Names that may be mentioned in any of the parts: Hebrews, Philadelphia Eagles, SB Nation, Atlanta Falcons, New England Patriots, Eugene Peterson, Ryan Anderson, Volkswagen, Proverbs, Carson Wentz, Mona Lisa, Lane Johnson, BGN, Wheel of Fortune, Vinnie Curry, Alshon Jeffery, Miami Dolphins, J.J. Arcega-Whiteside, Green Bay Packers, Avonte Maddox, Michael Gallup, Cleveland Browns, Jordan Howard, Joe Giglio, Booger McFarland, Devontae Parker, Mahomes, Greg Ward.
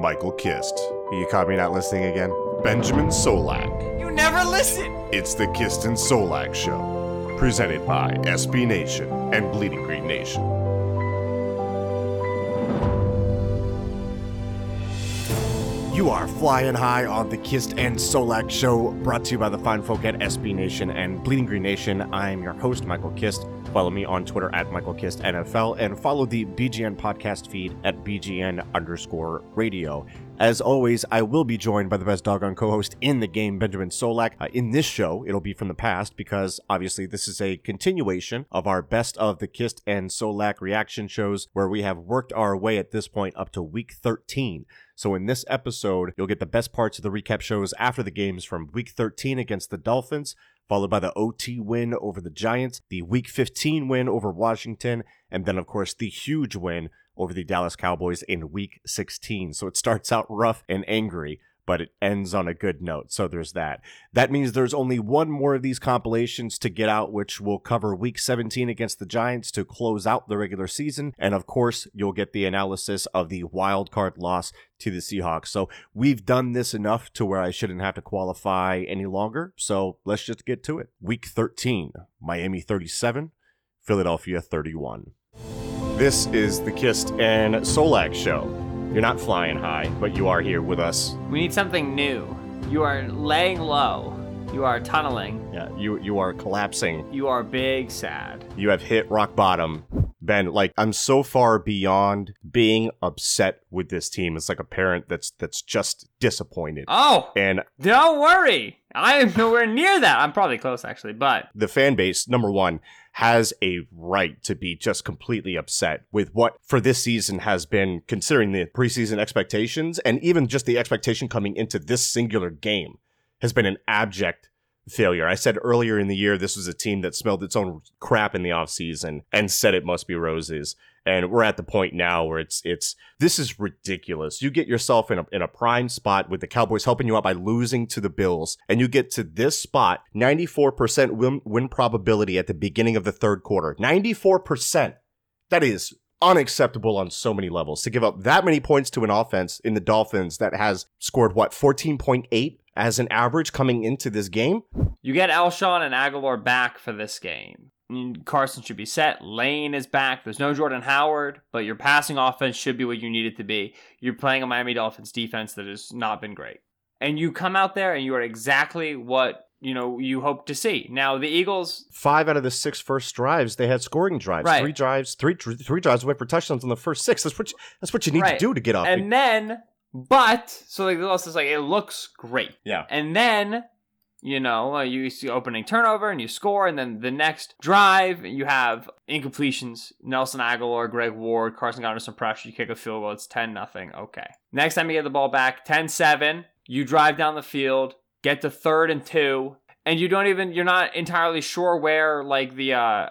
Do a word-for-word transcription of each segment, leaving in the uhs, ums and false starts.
Michael Kist. You caught me not listening again? Benjamin Solak. You never listen! It's the Kist and Solak Show, presented by S B Nation and Bleeding Green Nation. You are flying high on the Kist and Solak Show, brought to you by the fine folk at S B Nation and Bleeding Green Nation. I am your host, Michael Kist. Follow me on Twitter at Michael Kist N F L and follow the B G N podcast feed at B G N underscore radio. As always, I will be joined by the best doggone co-host in the game, Benjamin Solak. Uh, in this show, it'll be from the past because, obviously, this is a continuation of our Best of the Kist and Solak reaction shows where we have worked our way at this point up to week thirteen. So in this episode, you'll get the best parts of the recap shows after the games from week thirteen against the Dolphins, followed by the O T win over the Giants, the Week fifteen win over Washington, and then, of course, the huge win over the Dallas Cowboys in Week sixteen. So it starts out rough and angry, but it ends on a good note. So there's that. That means there's only one more of these compilations to get out, which will cover Week seventeen against the Giants to close out the regular season. And, of course, you'll get the analysis of the wild card loss to the Seahawks. So we've done this enough to where I shouldn't have to qualify any longer. So let's just get to it. Week thirteen, Miami thirty-seven, Philadelphia thirty-one. This is the Kist and Solak Show. You're not flying high, but you are here with us. We need something new. You are laying low. You are tunneling. Yeah, you you are collapsing. You are big sad. You have hit rock bottom. Ben, like, I'm so far beyond being upset with this team. It's like a parent that's that's just disappointed. Oh, and don't worry. I am nowhere near that. I'm probably close, actually, but... The fan base, number one, has a right to be just completely upset with what, for this season, has been, considering the preseason expectations, and even just the expectation coming into this singular game, has been an abject failure. I said earlier in the year, this was a team that smelled its own crap in the offseason and said it must be roses. And we're at the point now where it's, it's this is ridiculous. You get yourself in a, in a prime spot with the Cowboys helping you out by losing to the Bills. And you get to this spot, ninety-four percent win, win probability at the beginning of the third quarter. ninety-four percent. That is unacceptable on so many levels. To give up that many points to an offense in the Dolphins that has scored, what, fourteen point eight? As an average coming into this game. You get Alshon and Agholor back for this game. I mean, Carson should be set. Lane is back. There's no Jordan Howard, but your passing offense should be what you need it to be. You're playing a Miami Dolphins defense that has not been great. And you come out there and you are exactly what, you know, you hope to see. Now, the Eagles... Five out of the six first drives, they had scoring drives. Right. Three drives, three, three drives went for touchdowns on the first six. That's what you, that's what you need right. to do to get up. And then... But, so like the loss is like, it looks great. Yeah. And then, you know, you see opening turnover and you score. And then the next drive, you have incompletions. Nelson Agholor, Greg Ward, Carson got under some pressure. You kick a field goal. It's ten nothing. Okay. Next time you get the ball back, ten seven. You drive down the field, get to third and two. And you don't even, you're not entirely sure where, like, the, uh, uh,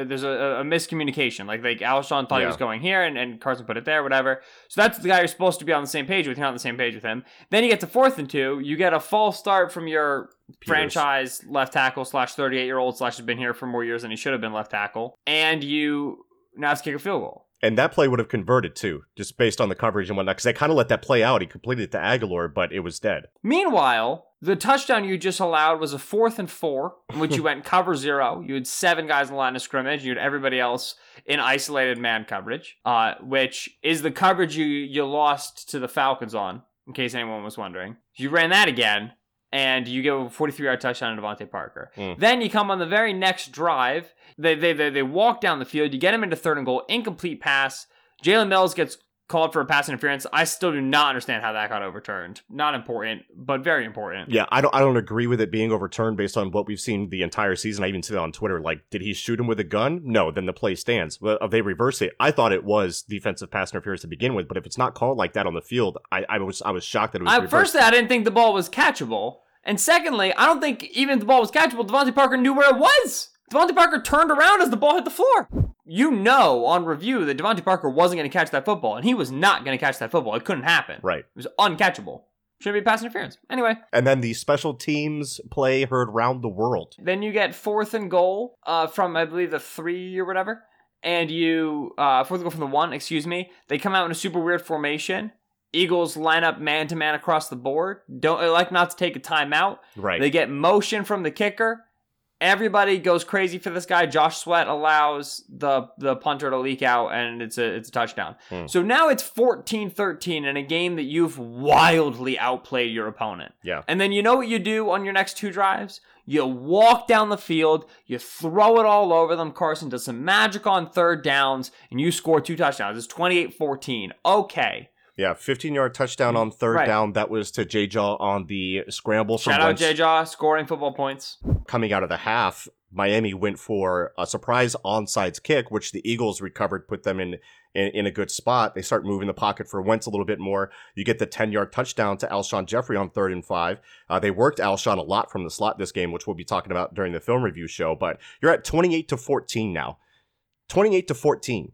uh there's a, a miscommunication. Like, like Alshon thought yeah. he was going here, and, and Carson put it there, whatever. So that's the guy you're supposed to be on the same page with. You're not on the same page with him. Then you get to fourth and two. You get a false start from your Pierce. franchise left tackle slash thirty-eight-year-old slash has been here for more years than he should have been left tackle. And you now have to kick a field goal. And that play would have converted, too, just based on the coverage and whatnot, because they kind of let that play out. He completed it to Agholor, but it was dead. Meanwhile... The touchdown you just allowed was a fourth and four, in which you went cover zero. You had seven guys in the line of scrimmage. You had everybody else in isolated man coverage, uh, which is the coverage you, you lost to the Falcons on, in case anyone was wondering. You ran that again, and you give a forty-three-yard touchdown to Devontae Parker. Mm. Then you come on the very next drive. They, they, they, they walk down the field. You get him into third and goal. Incomplete pass. Jalen Mills gets called for a pass interference. I still do not understand how that got overturned. Not important, but very important. Yeah, I don't I don't agree with it being overturned based on what we've seen the entire season. I even said on Twitter, like, did he shoot him with a gun? No, then the play stands. Well, they reverse it. I thought it was defensive pass interference to begin with, but if it's not called like that on the field, I, I was I was shocked that it was reversed. Firstly, I didn't think the ball was catchable. And secondly, I don't think even if the ball was catchable, Devontae Parker knew where it was. Devontae Parker turned around as the ball hit the floor. You know on review that Devontae Parker wasn't going to catch that football, and he was not going to catch that football. It couldn't happen. Right. It was uncatchable. Shouldn't be pass interference. Anyway. And then the special teams play heard round the world. Then you get fourth and goal uh, from, I believe, the three or whatever. And you, uh, fourth and goal from the one, excuse me. They come out in a super weird formation. Eagles line up man-to-man across the board. Don't elect not to take a timeout. Right. They get motion from the kicker. Everybody goes crazy for this guy. Josh Sweat allows the the punter to leak out, and it's a it's a touchdown. Mm. So now it's fourteen thirteen in a game that you've wildly outplayed your opponent. Yeah. And then you know what you do on your next two drives? You walk down the field, you throw it all over them. Carson does some magic on third downs, and you score two touchdowns. It's twenty-eight fourteen. Okay. Yeah, fifteen-yard touchdown on third right. down. That was to J J on the scramble. Shout from out J J, scoring football points. Coming out of the half, Miami went for a surprise onside kick, which the Eagles recovered, put them in, in, in a good spot. They start moving the pocket for Wentz a little bit more. You get the ten-yard touchdown to Alshon Jeffery on third and five. Uh, they worked Alshon a lot from the slot this game, which we'll be talking about during the film review show. But you're at twenty-eight to fourteen now. twenty-eight to fourteen.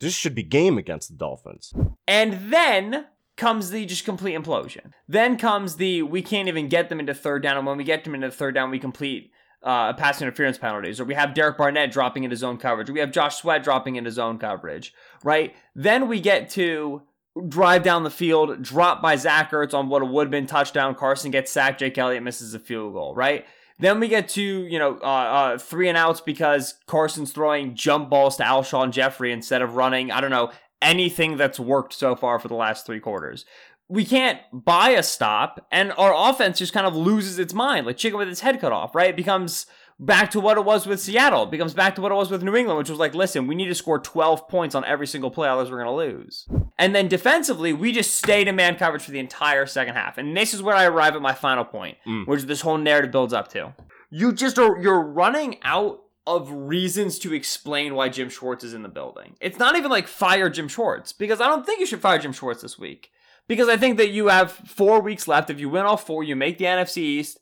This should be game against the Dolphins. And then comes the just complete implosion. Then comes the, we can't even get them into third down. And when we get them into third down, we complete uh, a pass interference penalties. Or we have Derek Barnett dropping into zone coverage. Or we have Josh Sweat dropping into zone coverage, right? Then we get to drive down the field, drop by Zach Ertz on what would have been touchdown. Carson gets sacked. Jake Elliott misses a field goal, right? Then we get to, you know, uh, uh, three and outs because Carson's throwing jump balls to Alshon Jeffery instead of running, I don't know, anything that's worked so far for the last three quarters. We can't buy a stop, and our offense just kind of loses its mind, like chicken with its head cut off, right? It becomes back to what it was with Seattle. It becomes back to what it was with New England, which was like, listen, we need to score twelve points on every single play, otherwise we're going to lose. And then defensively, we just stayed in man coverage for the entire second half. And this is where I arrive at my final point, mm. which this whole narrative builds up to. You just are, you're running out of reasons to explain why Jim Schwartz is in the building. It's not even like fire Jim Schwartz, because I don't think you should fire Jim Schwartz this week. Because I think that you have four weeks left. If you win all four, you make the N F C East.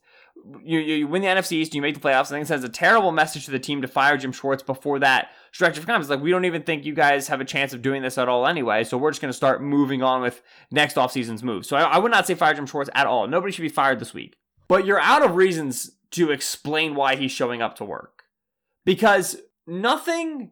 You, you you win the N F C East and you make the playoffs. I think it sends a terrible message to the team to fire Jim Schwartz before that stretch of time. It's like, we don't even think you guys have a chance of doing this at all anyway, so we're just going to start moving on with next offseason's moves. So I, I would not say fire Jim Schwartz at all. Nobody should be fired this week. But you're out of reasons to explain why he's showing up to work. Because nothing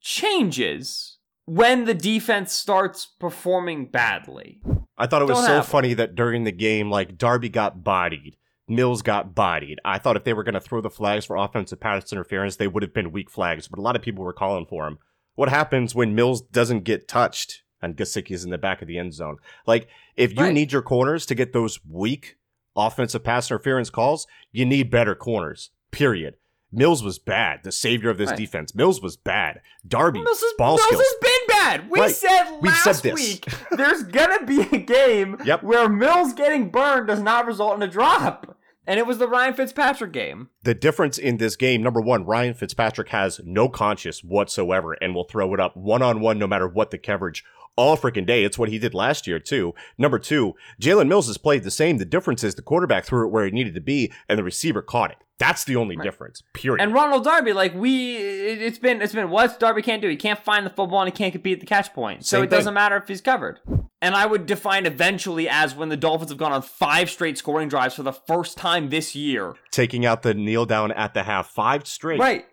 changes when the defense starts performing badly. I thought it was don't so funny it. that during the game, like, Darby got bodied. Mills got bodied. I thought if they were going to throw the flags for offensive pass interference, they would have been weak flags, but a lot of people were calling for him. What happens when Mills doesn't get touched and Gesicki is in the back of the end zone? Like, if you right. need your corners to get those weak offensive pass interference calls, you need better corners, period. Mills was bad, the savior of this right. defense. Mills was bad. Darby, Mills has, ball Mills skills. has been bad. We right. said last said this. week there's going to be a game yep. where Mills getting burned does not result in a drop. And it was the Ryan Fitzpatrick game. The difference in this game, number one, Ryan Fitzpatrick has no conscience whatsoever and will throw it up one-on-one no matter what the coverage all freaking day. It's what he did last year, too. Number two, Jalen Mills has played the same. The difference is the quarterback threw it where it needed to be and the receiver caught it. That's the only right. difference, period. And Ronald Darby, like, we, it's been, it's been what Darby can't do. He can't find the football and he can't compete at the catch point. So same it thing. Doesn't matter if he's covered. And I would define eventually as when the Dolphins have gone on five straight scoring drives for the first time this year. Taking out the kneel down at the half, five straight. Right.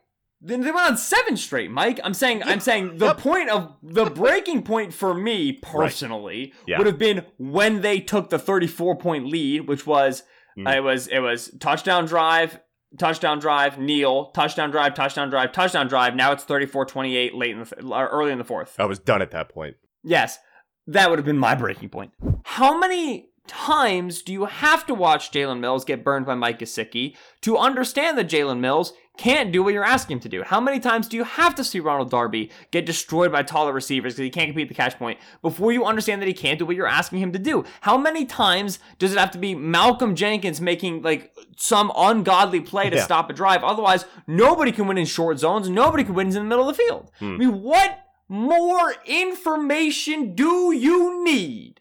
Then they went on seven straight, Mike. I'm saying, I'm saying the point of the breaking point for me personally right. yeah. would have been when they took the thirty-four point lead, which was, mm. uh, it was, it was touchdown drive, touchdown drive, kneel, touchdown drive, touchdown drive, touchdown drive. Now it's thirty-four twenty-eight late in the, th- early in the fourth. I was done at that point. Yes. That would have been my breaking point. How many times do you have to watch Jalen Mills get burned by Mike Gesicki to understand that Jalen Mills can't do what you're asking him to do? How many times do you have to see Ronald Darby get destroyed by taller receivers because he can't compete at the catch point before you understand that he can't do what you're asking him to do? How many times does it have to be Malcolm Jenkins making like some ungodly play to yeah. stop a drive? Otherwise, nobody can win in short zones. Nobody can win in the middle of the field. Hmm. I mean, what more information do you need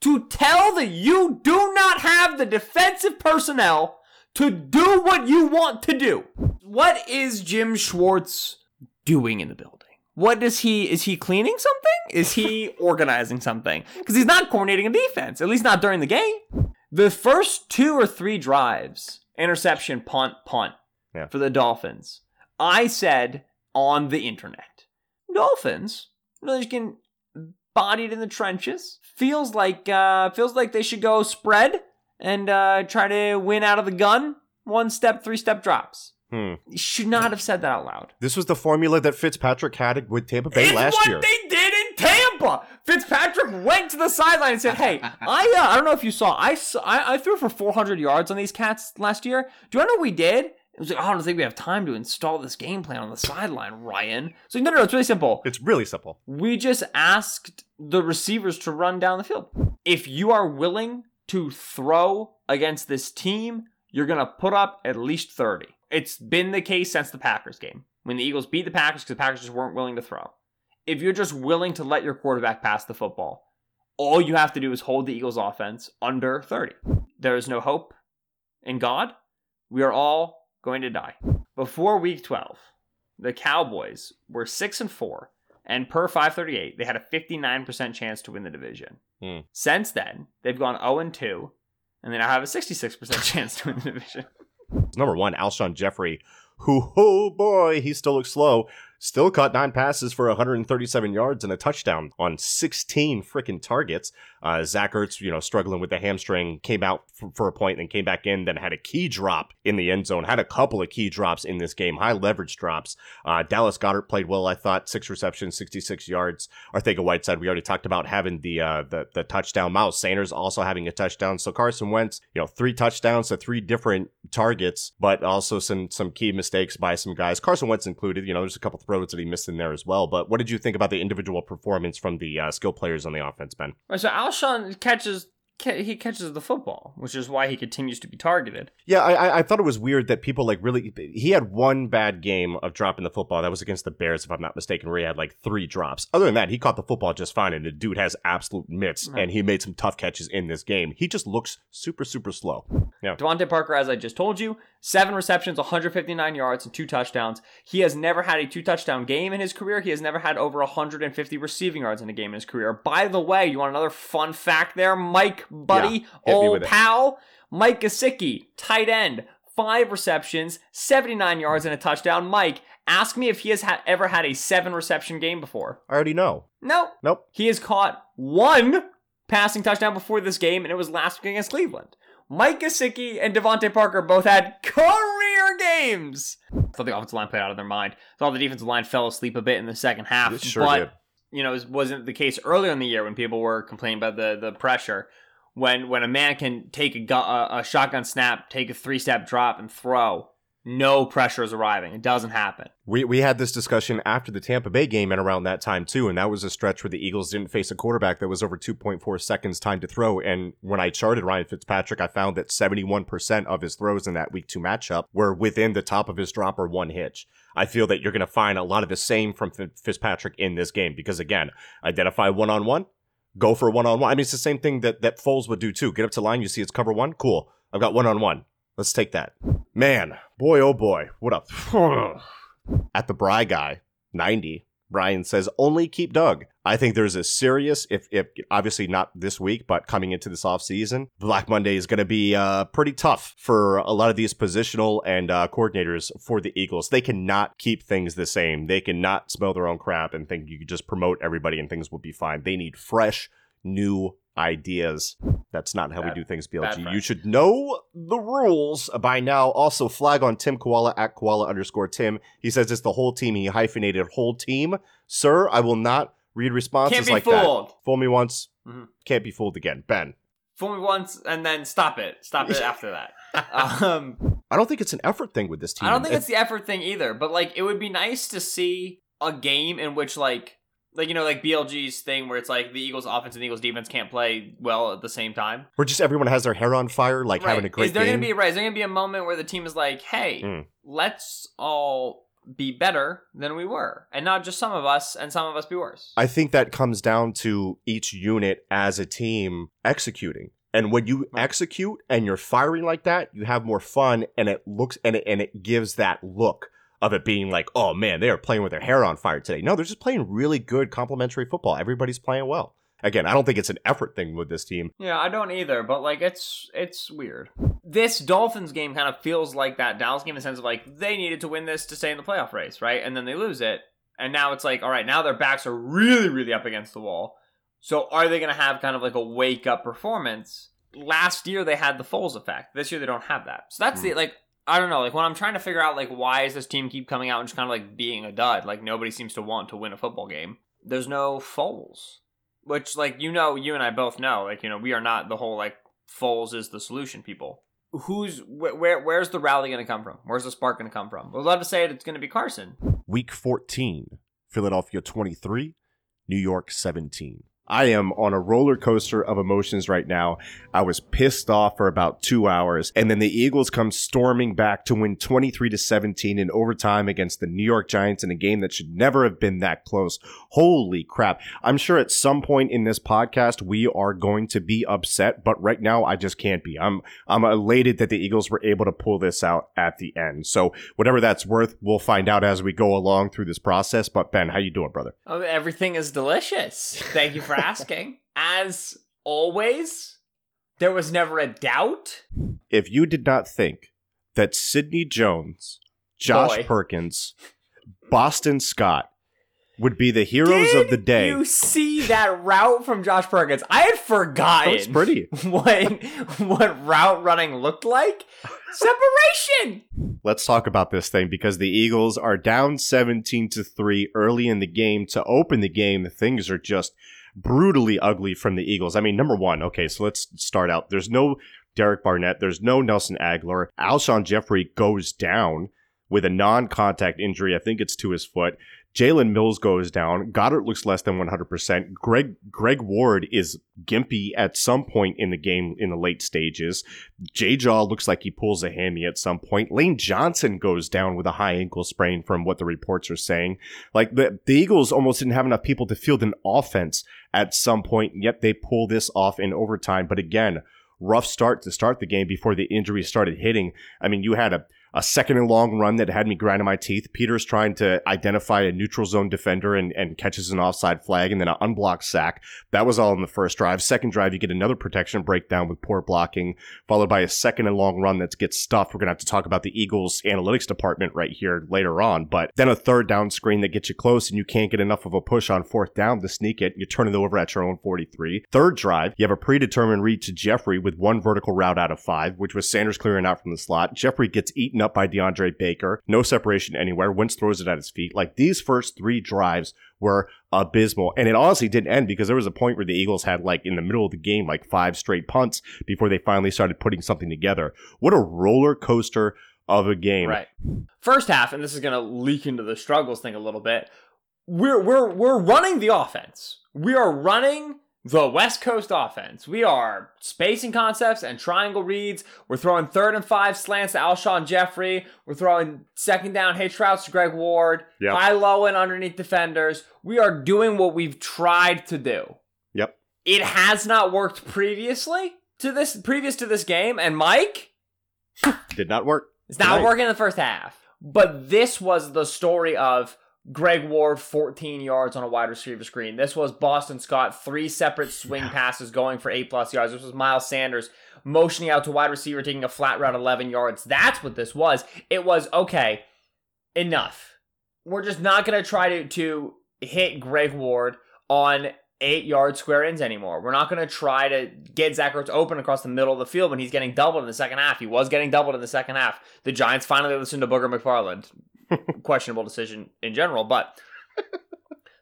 to tell that you do not have the defensive personnel to do what you want to do? What is Jim Schwartz doing in the building? What is he, is he cleaning something? Is he organizing something? Because he's not coordinating a defense, at least not during the game. The first two or three drives, interception, punt, punt yeah. for the Dolphins, I said on the internet, Dolphins really can bodied in the trenches. Feels like uh, feels like they should go spread and uh, try to win out of the gun. One step, three step drops. Hmm. You should not have said that out loud. This was the formula that Fitzpatrick had with Tampa Bay it's last year. It's what they did in Tampa. Fitzpatrick went to the sideline and said, hey, I uh, I don't know if you saw, I, saw, I, I threw for four hundred yards on these cats last year. Do you know what we did? It was like, oh, I don't think we have time to install this game plan on the sideline, Ryan. So no, no, no, it's really simple. It's really simple. We just asked the receivers to run down the field. If you are willing to throw against this team, you're going to put up at least thirty. It's been the case since the Packers game, when the Eagles beat the Packers because the Packers just weren't willing to throw. If you're just willing to let your quarterback pass the football, all you have to do is hold the Eagles offense under thirty. There is no hope in God. We are all going to die. Before week twelve, the Cowboys were six and four, and per five thirty-eight, they had a fifty-nine percent chance to win the division. Mm. Since then, they've gone oh and two, and they now have a sixty-six percent chance to win the division. Number one, Alshon Jeffery, who, oh boy, he still looks slow, still caught nine passes for one hundred thirty-seven yards and a touchdown on sixteen freaking targets. Uh, Zach Ertz, you know, struggling with the hamstring, came out f- for a point, then came back in, then had a key drop in the end zone, had a couple of key drops in this game, high leverage drops. Uh, Dallas Goedert played well, I thought, six receptions, sixty-six yards. Arcega-Whiteside, we already talked about having the, uh, the the touchdown. Miles Sanders also having a touchdown. So Carson Wentz, you know, three touchdowns to three different targets, but also some some key mistakes by some guys, Carson Wentz included. You know, there's a couple throws that he missed in there as well. But what did you think about the individual performance from the uh, skill players on the offense, Ben? Right, so Alshon catches he catches the football, which is why he continues to be targeted. Yeah, I, I thought it was weird that people like really he had one bad game of dropping the football. That was against the Bears, if I'm not mistaken, where he had like three drops. Other than that, he caught the football just fine, and the dude has absolute mitts, right. And he made some tough catches in this game. He just looks super, super slow. Yeah. Devontae Parker, as I just told you, seven receptions, one hundred fifty-nine yards, and two touchdowns. He has never had a two-touchdown game in his career. He has never had over one hundred fifty receiving yards in a game in his career. By the way, you want another fun fact there? Mike, buddy, yeah, old pal, it. Mike Gesicki, tight end, five receptions, seventy-nine yards, and a touchdown. Mike, ask me if he has ha- ever had a seven-reception game before. I already know. No. Nope. nope. He has caught one passing touchdown before this game, and it was last week against Cleveland. Mike Gesicki and Devontae Parker both had career games. I thought the offensive line played out of their mind. I thought the defensive line fell asleep a bit in the second half. It sure but, did. You know, it wasn't the case earlier in the year when people were complaining about the, the pressure. When when a man can take a, a, a shotgun snap, take a three-step drop, and throw, no pressure is arriving. It doesn't happen. We we had this discussion after the Tampa Bay game and around that time, too, and that was a stretch where the Eagles didn't face a quarterback that was over two point four seconds time to throw, and when I charted Ryan Fitzpatrick, I found that seventy-one percent of his throws in that week two matchup were within the top of his drop or one hitch. I feel that you're going to find a lot of the same from Fitzpatrick in this game because, again, identify one-on-one, go for one-on-one. I mean, it's the same thing that, that Foles would do, too. Get up to line, you see it's cover one, cool. I've got one-on-one. Let's take that. Man, boy, oh boy, what up? At the Bry Guy, ninety, Brian says, only keep Doug. I think there's a serious, if, if obviously not this week, but coming into this offseason, Black Monday is going to be uh, pretty tough for a lot of these positional and uh, coordinators for the Eagles. They cannot keep things the same. They cannot smell their own crap and think you can just promote everybody and things will be fine. They need fresh, new ideas. That's not how bad, we do things, B L G. You should know the rules by now. Also, flag on Tim Koala at Koala underscore Tim. He says it's the whole team. He hyphenated whole team. Sir, I will not read responses Can't be like fooled. that. Fool me once. Mm-hmm. Can't be fooled again. Ben. Fool me once and then stop it. Stop it after that. Um, I don't think it's an effort thing with this team. I don't think it's, it's the effort thing either. But, like, it would be nice to see a game in which, like, Like, you know, like B L G's thing where it's like the Eagles offense and the Eagles defense can't play well at the same time. Where just everyone has their hair on fire, like right. having a great is there game. Gonna be, right, is there going to be a moment where the team is like, hey, mm. let's all be better than we were. And not just some of us, and some of us be worse. I think that comes down to each unit as a team executing. And when you right. execute and you're firing like that, you have more fun and it looks and it, and it gives that look of it being like, oh man, they are playing with their hair on fire today. No, they're just playing really good complimentary football. Everybody's playing well. Again, I don't think it's an effort thing with this team. Yeah, I don't either, but like it's it's weird. This Dolphins game kind of feels like that Dallas game in the sense of like they needed to win this to stay in the playoff race, right? And then they lose it. And now it's like, all right, now their backs are really, really up against the wall. So are they going to have kind of like a wake-up performance? Last year, they had the Foles effect. This year, they don't have that. So that's mm. the, like, I don't know. Like, when I'm trying to figure out, like, why is this team keep coming out and just kind of, like, being a dud? Like, nobody seems to want to win a football game. There's no Foles. Which, like, you know, you and I both know. Like, you know, we are not the whole, like, Foles is the solution people. Who's, wh- where, where's the rally going to come from? Where's the spark going to come from? We'd love to say it. It's going to be Carson. Week fourteen, Philadelphia twenty-three, New York seventeen. I am on a roller coaster of emotions right now. I was pissed off for about two hours, and then the Eagles come storming back to win twenty-three to seventeen in overtime against the New York Giants in a game that should never have been that close. Holy crap. I'm sure at some point in this podcast, we are going to be upset, but right now I just can't be. I'm, I'm elated that the Eagles were able to pull this out at the end. So whatever that's worth, we'll find out as we go along through this process. But Ben, how you doing, brother? Oh, everything is delicious. Thank you for asking. As always, there was never a doubt. If you did not think that Sidney Jones, Josh Boy. Perkins, Boston Scott would be the heroes did of the day. You see that route from Josh Perkins? I had forgotten. It's pretty. What, what route running looked like? Separation. Let's talk about this thing, because the Eagles are down seventeen to three early in the game. To open the game, things are just brutally ugly from the Eagles. I mean, number one, okay, so let's start out. There's no Derek Barnett. There's no Nelson Agholor. Alshon Jeffery goes down with a non-contact injury. I think it's to his foot. Jalen Mills goes down. Goddard looks less than one hundred percent. Greg Greg Ward is gimpy at some point in the game in the late stages. J-Jaw looks like he pulls a hammy at some point. Lane Johnson goes down with a high ankle sprain from what the reports are saying. Like, the, the Eagles almost didn't have enough people to field an offense at some point, yet they pull this off in overtime. But again, rough start to start the game before the injuries started hitting. I mean, you had a A second and long run that had me grinding my teeth. Peters trying to identify a neutral zone defender and, and catches an offside flag, and then an unblocked sack. That was all in the first drive. Second drive, you get another protection breakdown with poor blocking, followed by a second and long run that gets stuffed. We're going to have to talk about the Eagles analytics department right here later on. But then a third down screen that gets you close, and you can't get enough of a push on fourth down to sneak it. You turn it over at your own forty-three. Third drive, you have a predetermined read to Jeffery with one vertical route out of five, which was Sanders clearing out from the slot. Jeffery gets eaten up by DeAndre Baker. No separation anywhere. Wentz throws it at his feet. Like, these first three drives were abysmal. And it honestly didn't end, because there was a point where the Eagles had, like, in the middle of the game, like five straight punts before they finally started putting something together. What a roller coaster of a game. Right. First half, and this is going to leak into the struggles thing a little bit. We're we're we're running the offense. We are running the West Coast offense. We are spacing concepts and triangle reads. We're throwing third and five slants to Alshon Jeffery. We're throwing second down hitch routes to Greg Ward. Yep. High, low, and underneath defenders. We are doing what we've tried to do. Yep. It has not worked previously to this, previous to this game. And Mike? Did not work. It's not tonight. Working in the first half. But this was the story of Greg Ward, fourteen yards on a wide receiver screen. This was Boston Scott, three separate swing passes going for eight-plus yards. This was Miles Sanders motioning out to wide receiver, taking a flat route eleven yards. That's what this was. It was, okay, enough. We're just not going to try to to hit Greg Ward on eight-yard square ends anymore. We're not going to try to get Zach Ertz open across the middle of the field when he's getting doubled in the second half. He was getting doubled in the second half. The Giants finally listened to Booger McFarland. Questionable decision in general, but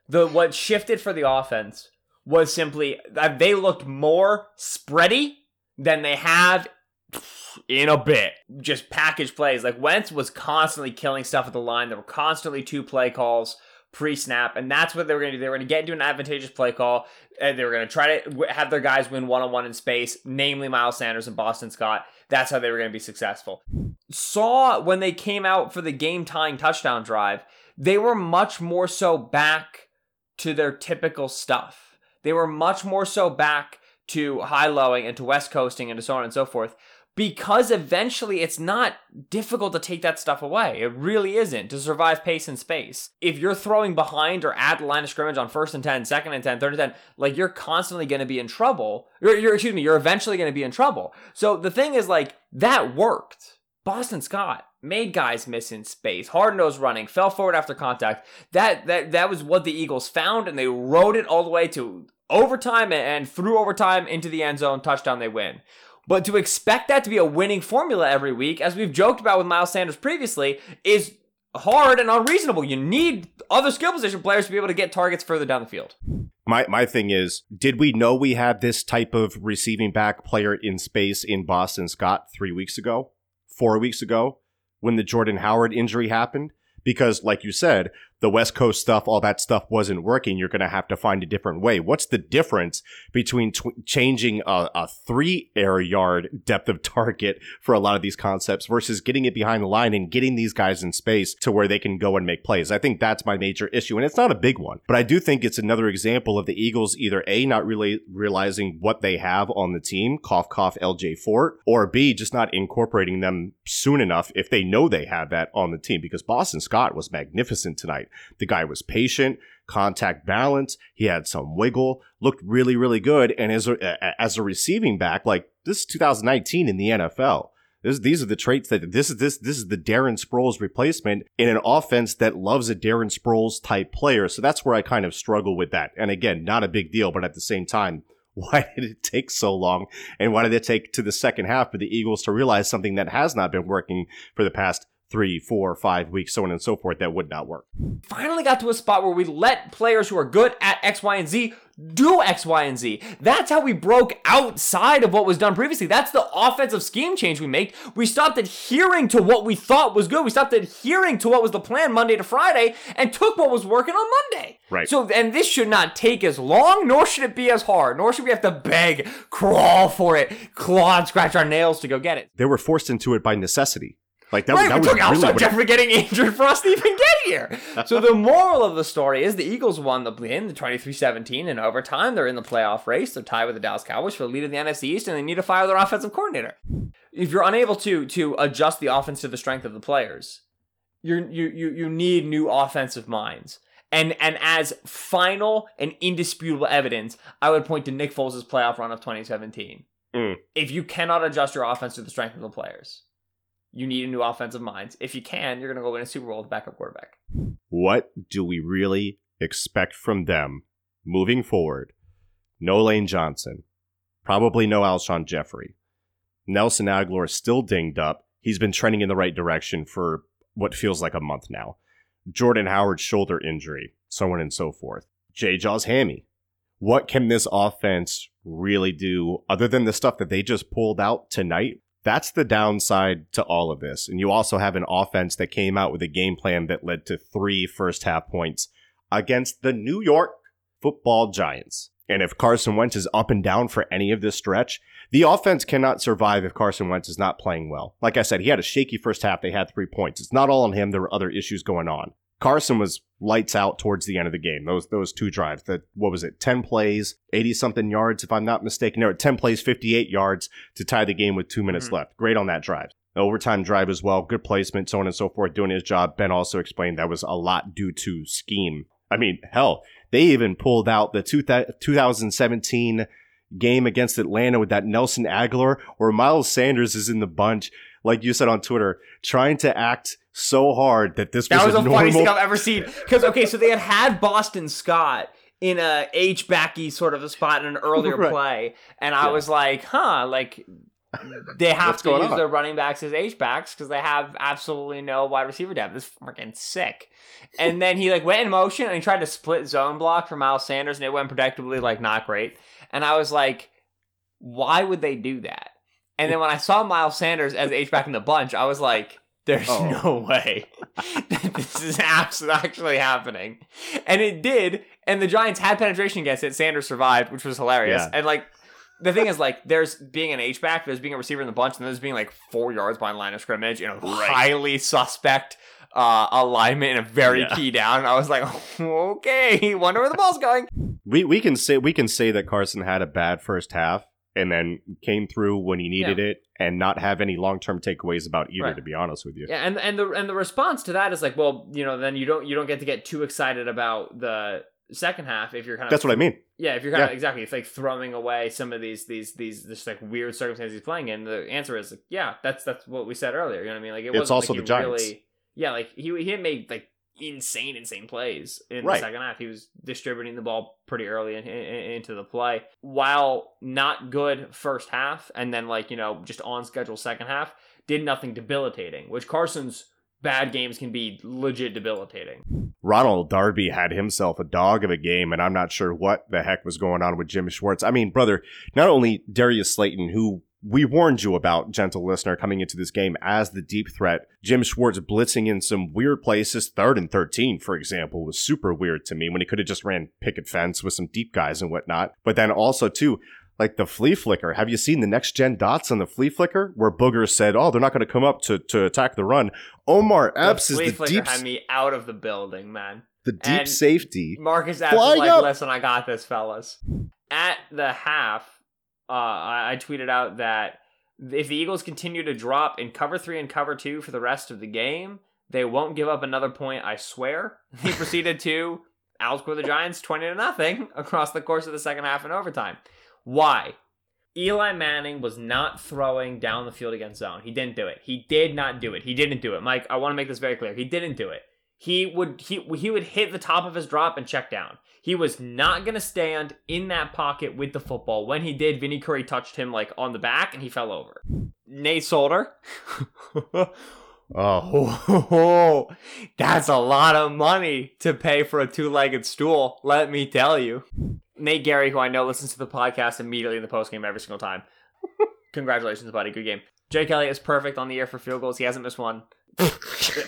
the what shifted for the offense was simply that they looked more spready than they have in a bit. Just package plays. Like, Wentz was constantly killing stuff at the line. There were constantly two play calls pre-snap, and that's what they were going to do. They were going to get into an advantageous play call, and they were going to try to have their guys win one-on-one in space, namely Miles Sanders and Boston Scott. That's how they were going to be successful. Saw when they came out for the game-tying touchdown drive, they were much more so back to their typical stuff. They were much more so back to high-lowing and to West Coasting and to so on and so forth, because eventually it's not difficult to take that stuff away. It really isn't, to survive pace and space. If you're throwing behind or at the line of scrimmage on first and ten, second and ten, third and ten, like, you're constantly going to be in trouble. You're, you're, excuse me, you're eventually going to be in trouble. So the thing is, like, that worked. Boston Scott made guys miss in space. Hard nose running, fell forward after contact. That, that, that was what the Eagles found, and they rode it all the way to overtime and through overtime into the end zone, touchdown, they win. But to expect that to be a winning formula every week, as we've joked about with Miles Sanders previously, is hard and unreasonable. You need other skill position players to be able to get targets further down the field. My my thing is, did we know we had this type of receiving back player in space in Boston Scott three weeks ago, four weeks ago, when the Jordan Howard injury happened? Because like you said, the West Coast stuff, all that stuff wasn't working. You're going to have to find a different way. What's the difference between tw- changing a, a three air yard depth of target for a lot of these concepts versus getting it behind the line and getting these guys in space to where they can go and make plays? I think that's my major issue. And it's not a big one, but I do think it's another example of the Eagles either A, not really realizing what they have on the team, cough, cough, L J Fort, or B, just not incorporating them soon enough if they know they have that on the team. Because Boston Scott was magnificent tonight. The guy was patient, contact balance. He had some wiggle, looked really, really good. And as a, as a receiving back, like this is two thousand nineteen in the N F L. This, these are the traits that this is this this is the Darren Sproles replacement in an offense that loves a Darren Sproles type player. So that's where I kind of struggle with that. And again, not a big deal, but at the same time, why did it take so long? And why did it take to the second half for the Eagles to realize something that has not been working for the past three, four, five weeks, so on and so forth, that would not work? Finally got to a spot where we let players who are good at X, Y, and Z do X, Y, and Z. That's how we broke outside of what was done previously. That's the offensive scheme change we made. We stopped adhering to what we thought was good. We stopped adhering to what was the plan Monday to Friday and took what was working on Monday. Right. So, and this should not take as long, nor should it be as hard, nor should we have to beg, crawl for it, claw and scratch our nails to go get it. They were forced into it by necessity. Like that, right, that we took Alshon really Jeffery getting injured for us to even get here. So the moral of the story is the Eagles won the win, the twenty-three seventeen in overtime. They're in the playoff race. They're tied with the Dallas Cowboys for the lead of the N F C East, and they need to fire their offensive coordinator. If you're unable to to adjust the offense to the strength of the players, you're, you you you need new offensive minds. And and as final and indisputable evidence, I would point to Nick Foles' playoff run of twenty seventeen. Mm. If you cannot adjust your offense to the strength of the players, you need a new offensive mind. If you can, you're going to go win a Super Bowl with a backup quarterback. What do we really expect from them moving forward? No Lane Johnson. Probably no Alshon Jeffery. Nelson Agholor is still dinged up. He's been trending in the right direction for what feels like a month now. Jordan Howard's shoulder injury, so on and so forth. J-Jaw's hammy. What can this offense really do other than the stuff that they just pulled out tonight? That's the downside to all of this. And you also have an offense that came out with a game plan that led to three first half points against the New York football Giants. And if Carson Wentz is up and down for any of this stretch, the offense cannot survive if Carson Wentz is not playing well. Like I said, he had a shaky first half. They had three points. It's not all on him. There were other issues going on. Carson was lights out towards the end of the game. Those those two drives, that what was it, ten plays, eighty-something yards, if I'm not mistaken. No, ten plays, fifty-eight yards to tie the game with two minutes mm-hmm. left. Great on that drive. Overtime drive as well. Good placement, so on and so forth, doing his job. Ben also explained that was a lot due to scheme. I mean, hell, they even pulled out the two th- twenty seventeen game against Atlanta with that Nelson Agholor, or Miles Sanders is in the bunch, like you said on Twitter, trying to act so hard that this was that was the normal- funniest thing I've ever seen. Because, okay, so they had had Boston Scott in a H-backy sort of a spot in an earlier right. play, and I yeah. was like, huh, like they have to use on? their running backs as H-backs because they have absolutely no wide receiver depth. This is freaking sick. And then he like went in motion and he tried to split zone block for Miles Sanders, and it went predictably like not great. And I was like, why would they do that? And then when I saw Miles Sanders as H-back in the bunch, I was like, there's oh. no way that this is actually happening. And it did. And the Giants had penetration against it. Sanders survived, which was hilarious. Yeah. And like, the thing is, like, there's being an H-back, there's being a receiver in the bunch, and there's being like four yards behind line of scrimmage in a right. highly suspect uh, alignment and a very yeah. key down. And I was like, okay, wonder where the ball's going. We we can say we can say that Carson had a bad first half and then came through when he needed yeah. it, and not have any long-term takeaways about either, right. to be honest with you. Yeah, and, and the and the response to that is like, well, you know, then you don't you don't get to get too excited about the second half if you're kind of... That's what I mean. Yeah, if you're kind yeah. of, exactly, it's like throwing away some of these, these, these, this like weird circumstances he's playing in. The answer is, like, yeah, that's that's what we said earlier, you know what I mean? Like, it wasn't it's also like the Giants. Really, yeah, like, he, he had made, like, insane, insane plays in right. the second half. He was distributing the ball pretty early in, in, into the play. While not good first half, and then like, you know, just on schedule second half, did nothing debilitating, which Carson's bad games can be legit debilitating. Ronald Darby had himself a dog of a game, and I'm not sure what the heck was going on with Jim Schwartz. I mean, brother, not only Darius Slayton, who we warned you about, gentle listener, coming into this game as the deep threat, Jim Schwartz blitzing in some weird places. Third and thirteen, for example, was super weird to me when he could have just ran picket fence with some deep guys and whatnot. But then also, too, like the flea flicker. Have you seen the next gen dots on the flea flicker where Booger said, oh, they're not going to come up to, to attack the run? Omar Epps is the deep... The flea flicker had me out of the building, man. The deep and safety. Marcus Epps was like, up. Listen, I got this, fellas. At the half, Uh, I, I tweeted out that if the Eagles continue to drop in cover three and cover two for the rest of the game, they won't give up another point, I swear. He proceeded to outscore the Giants twenty to nothing across the course of the second half and overtime. Why? Eli Manning was not throwing down the field against zone. He didn't do it. He did not do it. He didn't do it. Mike, I want to make this very clear. He didn't do it. He would he he would hit the top of his drop and check down. He was not going to stand in that pocket with the football. When he did, Vinnie Curry touched him like on the back and he fell over. Nate Solder. Oh, that's a lot of money to pay for a two-legged stool, let me tell you. Nate Gary, who I know listens to the podcast immediately in the postgame every single time. Congratulations, buddy. Good game. Jake Elliott is perfect on the air for field goals. He hasn't missed one.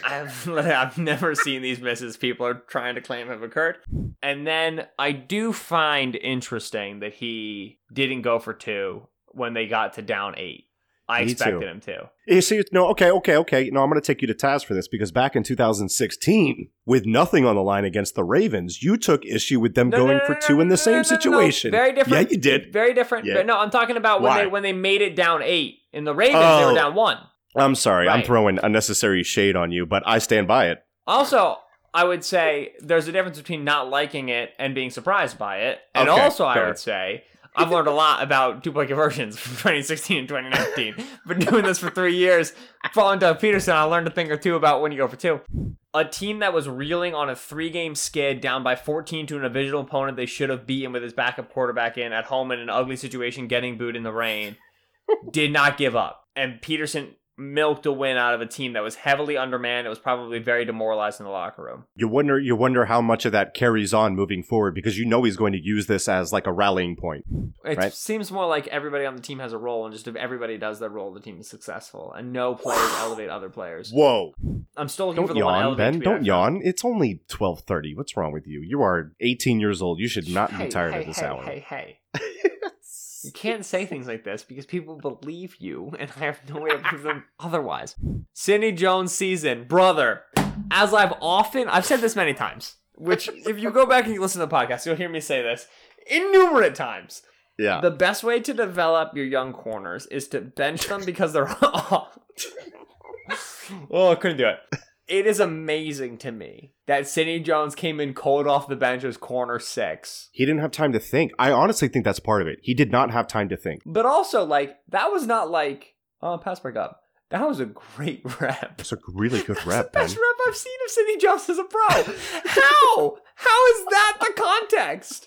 I've, I've never seen these misses people are trying to claim have occurred. And then I do find interesting that he didn't go for two when they got to down eight. I Me expected too. him to. You see, no, okay, okay, okay. No, I'm going to take you to task for this because back in two thousand sixteen, with nothing on the line against the Ravens, you took issue with them no, going no, no, for two no, in the no, same no, situation. No, no. Very different. Yeah, you did. Very different. Yeah. No, I'm talking about when Why? they when they made it down eight. In the Ravens, oh. they were down one. I'm sorry. Right. I'm throwing unnecessary shade on you, but I stand by it. Also, I would say there's a difference between not liking it and being surprised by it. And okay, also, fair. I would say I've learned a lot about two-point conversions from twenty sixteen and twenty nineteen. Been doing this for three years. Following Doug Pederson, I learned a thing or two about when you go for two. A team that was reeling on a three-game skid down by fourteen to an divisional opponent they should have beaten with his backup quarterback in at home in an ugly situation, getting booed in the rain, did not give up. And Pederson milked a win out of a team that was heavily undermanned. It was probably very demoralized in the locker room. You wonder you wonder how much of that carries on moving forward, because you know he's going to use this as like a rallying point. It right? seems more like everybody on the team has a role, and just if everybody does their role, the team is successful, and no players elevate other players. Whoa. I'm still looking don't for the yawn, one elevate Ben, to be Don't yawn. From. It's only twelve thirty. What's wrong with you? You are eighteen years old. You should not hey, be tired hey, of this hey, hour. Hey, hey, hey. You can't say things like this because people believe you, and I have no way to prove them otherwise. Sidney Jones season, brother. As I've often, I've said this many times, which if you go back and you listen to the podcast, you'll hear me say this innumerate times. Yeah. The best way to develop your young corners is to bench them because they're off. Oh, I couldn't do it. It is amazing to me that Sidney Jones came in cold off the bench as corner six. He didn't have time to think. I honestly think that's part of it. He did not have time to think. But also, like, that was not like, oh, pass break up. That was a great rep. It's a really good rep, Ben. That's the best rep I've seen of Sidney Jones as a pro. How? How is that the context?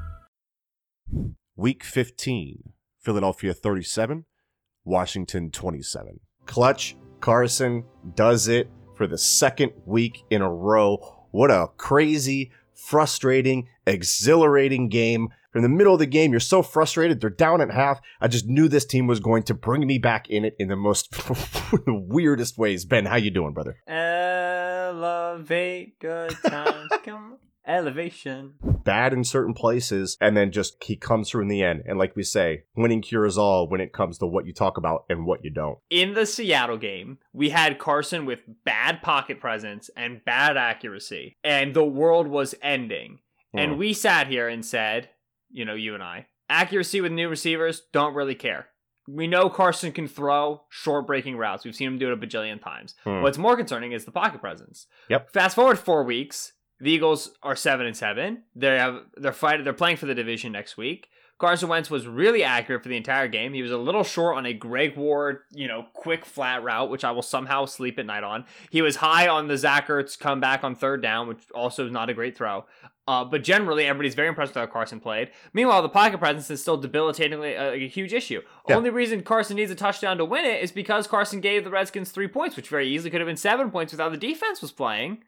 Week fifteen, Philadelphia thirty-seven, Washington twenty-seven. Clutch Carson does it for the second week in a row. What a crazy, frustrating, exhilarating game. In the middle of the game, you're so frustrated. They're down at half. I just knew this team was going to bring me back in it in the most the weirdest ways. Ben, how you doing, brother? Elevate good times. Come on. Elevation. bad in certain places, and then just he comes through in the end. And like we say, winning cures all when it comes to what you talk about and what you don't. In the Seattle game, we had Carson with bad pocket presence and bad accuracy, and the world was ending. Mm. And we sat here and said, you know, you and I, accuracy with new receivers, don't really care. We know Carson can throw short breaking routes. We've seen him do it a bajillion times. Hmm. What's more concerning is the pocket presence. Yep. Fast forward four weeks, the Eagles are seven and seven. They have they're fighting. They're playing for the division next week. Carson Wentz was really accurate for the entire game. He was a little short on a Greg Ward, you know, quick flat route, which I will somehow sleep at night on. He was high on the Zach Ertz comeback on third down, which also is not a great throw. Uh, but generally, everybody's very impressed with how Carson played. Meanwhile, the pocket presence is still debilitatingly a, a huge issue. Yeah. Only reason Carson needs a touchdown to win it is because Carson gave the Redskins three points, which very easily could have been seven points without the defense was playing.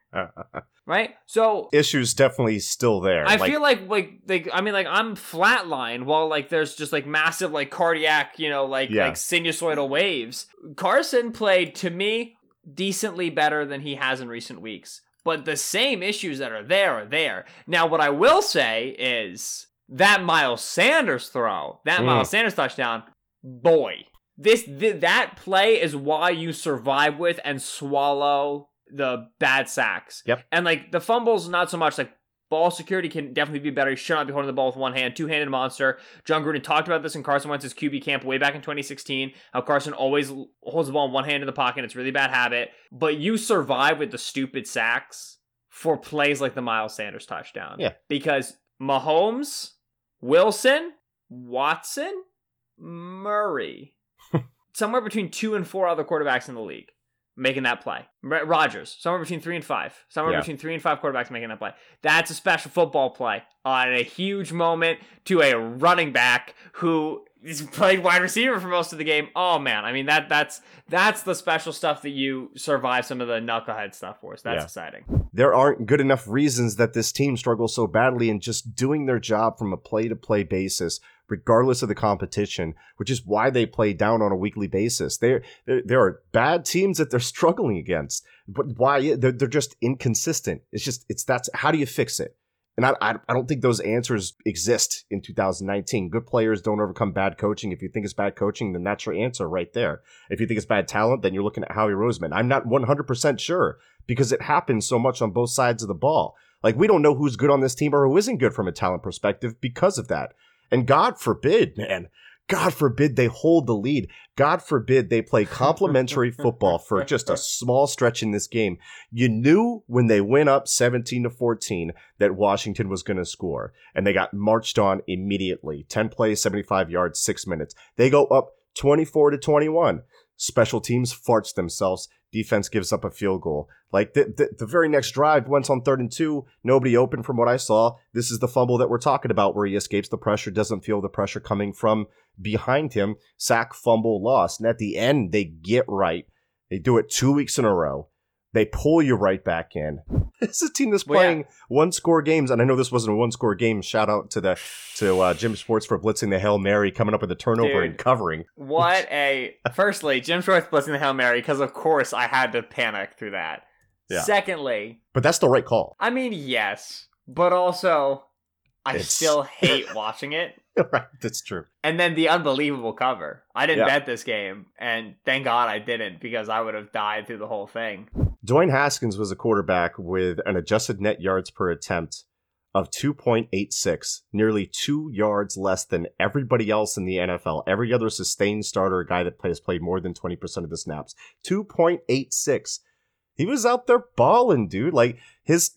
Right? So issues definitely still there. I like, feel like, like, like, I mean, like, I'm flatline while, like, there's just, like, massive, like, cardiac, you know, like, yeah. like sinusoidal waves. Carson played, to me, decently better than he has in recent weeks. But the same issues that are there are there. Now, what I will say is that Miles Sanders throw, that mm. Miles Sanders touchdown, boy, this th- that play is why you survive with and swallow the bad sacks. Yep. And, like, the fumbles, not so much. Like, ball security can definitely be better. You should not be holding the ball with one hand. Two-handed monster. John Gruden talked about this in Carson Wentz's Q B camp way back in twenty sixteen, how Carson always holds the ball in one hand in the pocket. It's a really bad habit. But you survive with the stupid sacks for plays like the Miles Sanders touchdown. Yeah. Because Mahomes, Wilson, Watson, Murray, somewhere between two and four other quarterbacks in the league making that play. Rodgers, somewhere between three and five. Somewhere yeah. between three and five quarterbacks making that play. That's a special football play on a huge moment to a running back who is played wide receiver for most of the game. Oh, man. I mean, that that's that's the special stuff that you survive some of the knucklehead stuff for. So that's yeah. exciting. There aren't good enough reasons that this team struggles so badly in just doing their job from a play-to-play basis, regardless of the competition, which is why they play down on a weekly basis. There there are bad teams that they're struggling against, but why they're, they're just inconsistent. It's just it's that's how do you fix it? And I I don't think those answers exist in two thousand nineteen. Good players don't overcome bad coaching. If you think it's bad coaching, then that's your answer right there. If you think it's bad talent, then you're looking at Howie Roseman. I'm not one hundred percent sure because it happens so much on both sides of the ball. Like, we don't know who's good on this team or who isn't good from a talent perspective because of that. And God forbid, man, God forbid they hold the lead. God forbid they play complimentary football for just a small stretch in this game. You knew when they went up seventeen to fourteen that Washington was going to score, and they got marched on immediately. ten plays, seventy-five yards, six minutes. They go up twenty-four to twenty-one. Special teams farts themselves. Defense gives up a field goal. Like, the, the, the very next drive, Wentz on third and two, nobody open from what I saw. This is the fumble that we're talking about where he escapes the pressure, doesn't feel the pressure coming from behind him. Sack, fumble, loss. And at the end, they get right. They do it two weeks in a row. They pull you right back in. This is a team that's playing well, yeah. one-score games, and I know this wasn't a one-score game. Shout out to the to uh, Jim Schwartz for blitzing the Hail Mary, coming up with a turnover Dude, and covering. What a... Firstly, Jim Schwartz blitzing the Hail Mary, because of course I had to panic through that. Yeah. Secondly... But that's the right call. I mean, yes, but also, I it's... still hate watching it. Right, that's true. And then the unbelievable cover. I didn't yeah. bet this game, and thank God I didn't, because I would have died through the whole thing. Dwayne Haskins was a quarterback with an adjusted net yards per attempt of two point eight six, nearly two yards less than everybody else in the N F L. Every other sustained starter, a guy that has played more than twenty percent of the snaps, two point eight six. He was out there balling, dude. Like, his,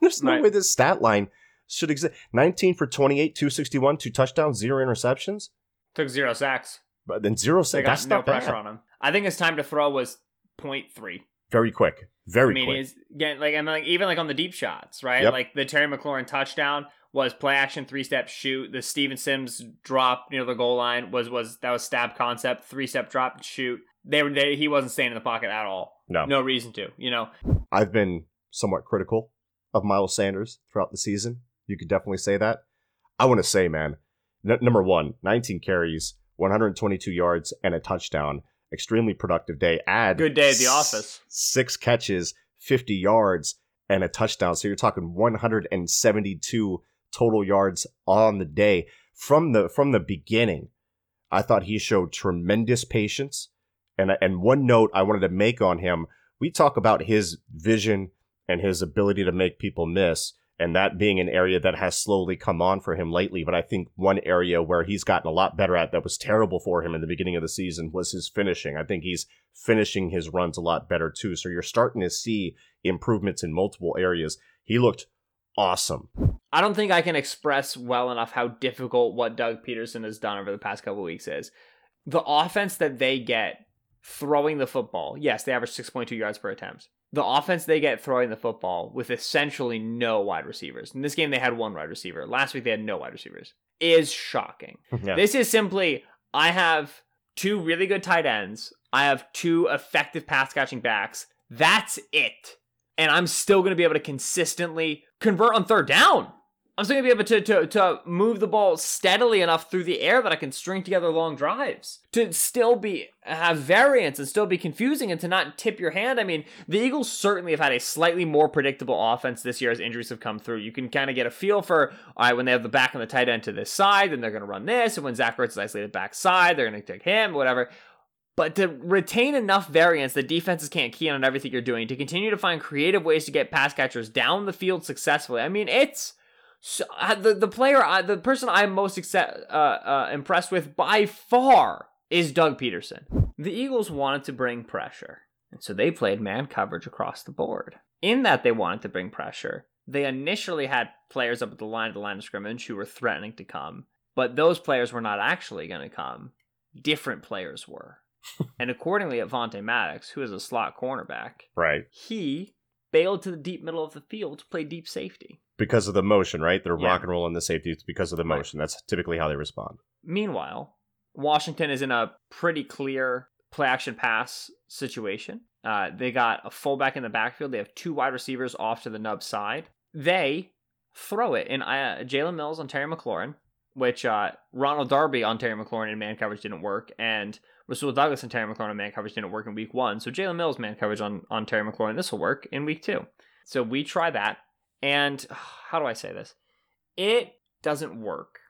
there's no right. way this stat line should exist. nineteen for twenty-eight, two sixty-one, two touchdowns, zero interceptions. Took zero sacks. But then zero sacks. That's no pressure bad. on him. I think his time to throw was point three. Very quick. Very quick. I mean, he's getting, like, I mean, like, even like on the deep shots, right? Yep. Like the Terry McLaurin touchdown was play action, three step shoot. The Steven Sims drop near the goal line was was that was stab concept, three step drop and shoot. They were they, he wasn't staying in the pocket at all. No, no reason to. You know, I've been somewhat critical of Miles Sanders throughout the season. You could definitely say that. I want to say, man, n- number one, nineteen carries, one hundred twenty-two yards, and a touchdown. Extremely productive day. Add good day at the office. Six catches, fifty yards, and a touchdown. So you're talking one hundred seventy-two total yards on the day. From the from the beginning, I thought he showed tremendous patience. And, and one note I wanted to make on him, we talk about his vision and his ability to make people miss, and that being an area that has slowly come on for him lately. But I think one area where he's gotten a lot better at that was terrible for him in the beginning of the season was his finishing. I think he's finishing his runs a lot better too. So you're starting to see improvements in multiple areas. He looked awesome. I don't think I can express well enough how difficult what Doug Pederson has done over the past couple of weeks is. The offense that they get throwing the football, yes, they average six point two yards per attempt. The offense they get throwing the football with essentially no wide receivers. In this game, they had one wide receiver. Last week, they had no wide receivers. Is shocking. Yeah. This is simply, I have two really good tight ends. I have two effective pass catching backs. That's it. And I'm still going to be able to consistently convert on third down. I'm still going to be able to, to, to move the ball steadily enough through the air that I can string together long drives. To still be have variance and still be confusing and to not tip your hand. I mean, the Eagles certainly have had a slightly more predictable offense this year as injuries have come through. You can kind of get a feel for, all right, when they have the back and the tight end to this side, then they're going to run this. And when Zach Ertz is isolated back side, they're going to take him, whatever. But to retain enough variance that defenses can't key in on everything you're doing, to continue to find creative ways to get pass catchers down the field successfully. I mean, it's... So, uh, the the player, uh, the person I'm most accept, uh, uh, impressed with by far is Doug Pederson. The Eagles wanted to bring pressure, and so they played man coverage across the board. In that they wanted to bring pressure, they initially had players up at the line of the line of scrimmage who were threatening to come, but those players were not actually going to come. Different players were. And accordingly, Avonte Maddox, who is a slot cornerback, right, he bailed to the deep middle of the field to play deep safety. Because of the motion, right? They're yeah. rock and roll in the safety. It's because of the motion. Right. That's typically how they respond. Meanwhile, Washington is in a pretty clear play-action pass situation. Uh, they got a fullback in the backfield. They have two wide receivers off to the nub side. They throw it in uh, Jalen Mills on Terry McLaurin, which uh, Ronald Darby on Terry McLaurin in man coverage didn't work, and Rasul Douglas on Terry McLaurin in man coverage didn't work in week one. So Jalen Mills man coverage on, on Terry McLaurin, this will work in week two. So we try that. And how do I say this? It doesn't work.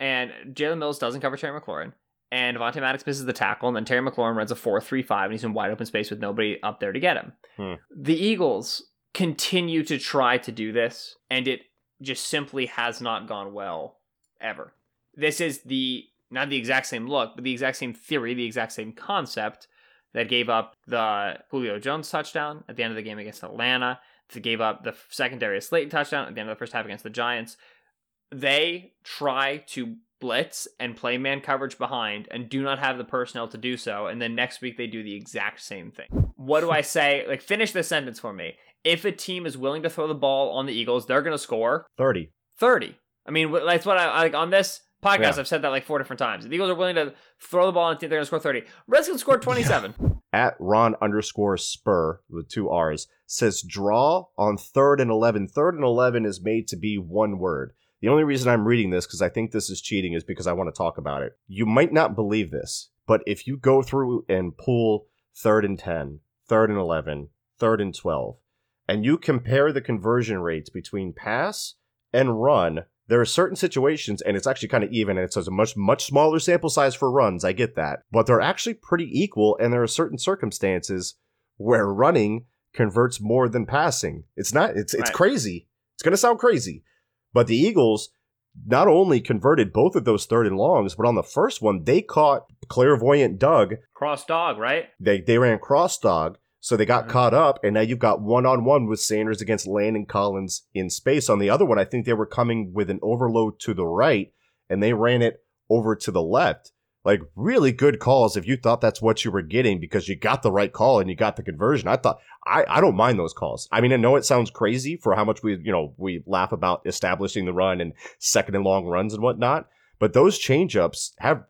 And Jalen Mills doesn't cover Terry McLaurin. And Avonte Maddox misses the tackle. And then Terry McLaurin runs a four three five. And he's in wide open space with nobody up there to get him. Hmm. The Eagles continue to try to do this. And it just simply has not gone well ever. This is the not the exact same look, but the exact same theory, the exact same concept that gave up the Julio Jones touchdown at the end of the game against Atlanta. They gave up the secondary Slayton touchdown at the end of the first half against the Giants. They try to blitz and play man coverage behind and do not have the personnel to do so. And then next week they do the exact same thing. What do I say? Like, finish this sentence for me. If a team is willing to throw the ball on the Eagles, they're going to score thirty. thirty. I mean, that's what I like on this podcast. Yeah. I've said that like four different times. If the Eagles are willing to throw the ball on the team, they're going to score thirty. Redskins scored twenty-seven. Yeah. At Ron underscore Spur with two R's says draw on third and eleven. Third and eleven is made to be one word. The only reason I'm reading this, because I think this is cheating, is because I want to talk about it. You might not believe this, but if you go through and pull third and ten, third and eleven, third and twelve, and you compare the conversion rates between pass and run, there are certain situations, and it's actually kind of even, and it's a much, much smaller sample size for runs, I get that, but they're actually pretty equal, and there are certain circumstances where running converts more than passing. It's not, it's it's right. crazy. It's going to sound crazy, but the Eagles not only converted both of those third and longs, but on the first one, they caught clairvoyant Doug. Cross dog, right? They, they ran cross dog. So they got mm-hmm. caught up, and now you've got one-on-one with Sanders against Landon Collins in space. On the other one, I think they were coming with an overload to the right, and they ran it over to the left. Like, really good calls if you thought that's what you were getting, because you got the right call and you got the conversion. I thought, I, I don't mind those calls. I mean, I know it sounds crazy for how much we, you know, we laugh about establishing the run and second and long runs and whatnot, but those changeups have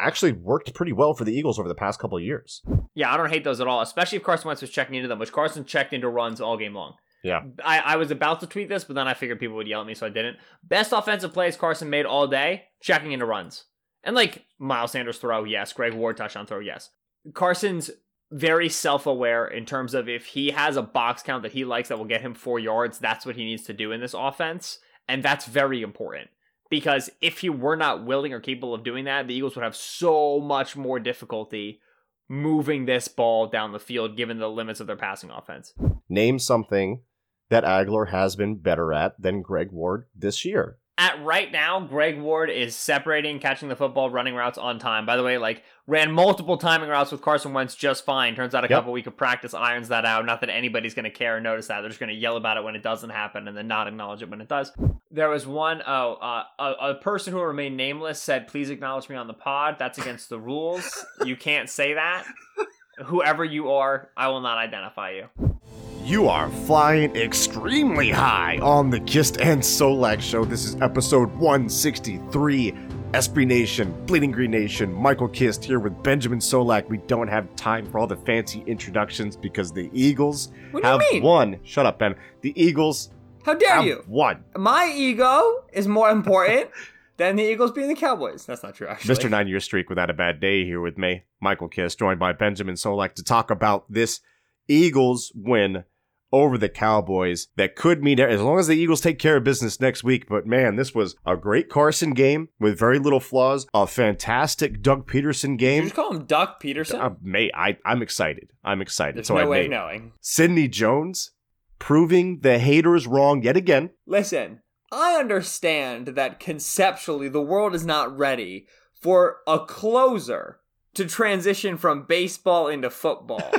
actually worked pretty well for the Eagles over the past couple of years. Yeah, I don't hate those at all, especially if Carson Wentz was checking into them, which Carson checked into runs all game long. Yeah. I, I was about to tweet this, but then I figured people would yell at me, so I didn't. Best offensive plays Carson made all day, checking into runs. And like Miles Sanders throw, yes. Greg Ward touchdown throw, yes. Carson's very self-aware in terms of if he has a box count that he likes that will get him four yards, that's what he needs to do in this offense. And that's very important, because if he were not willing or capable of doing that, the Eagles would have so much more difficulty moving this ball down the field, given the limits of their passing offense. Name something that Agholor has been better at than Greg Ward this year. At right now, Greg Ward is separating, catching the football, running routes on time. By the way, like, ran multiple timing routes with Carson Wentz just fine. Turns out a yep. couple weeks of practice irons that out. Not that anybody's going to care or notice that. They're just going to yell about it when it doesn't happen and then not acknowledge it when it does. There was one, oh, uh, a, a person who remained nameless said, "Please acknowledge me on the pod. That's against the rules. You can't say that. Whoever you are, I will not identify you." You are flying extremely high on the Kist and Solak Show. This is episode one sixty-three. S B Nation, Bleeding Green Nation, Michael Kist here with Benjamin Solak. We don't have time for all the fancy introductions because the Eagles what have won. Shut up, Ben. The Eagles How dare have you? won. My ego is more important than the Eagles being the Cowboys. That's not true, actually. Mister Nine-Year Streak without a bad day here with me, Michael Kist, joined by Benjamin Solak to talk about this Eagles win over the Cowboys. That could mean, as long as the Eagles take care of business next week. But man, this was a great Carson game with very little flaws. A fantastic Doug Pederson game. Did you call him Doug Pederson? Uh, mate, I, I'm excited. I'm excited. There's so no I way of knowing. Sidney Jones proving the haters wrong yet again. Listen, I understand that conceptually the world is not ready for a closer to transition from baseball into football.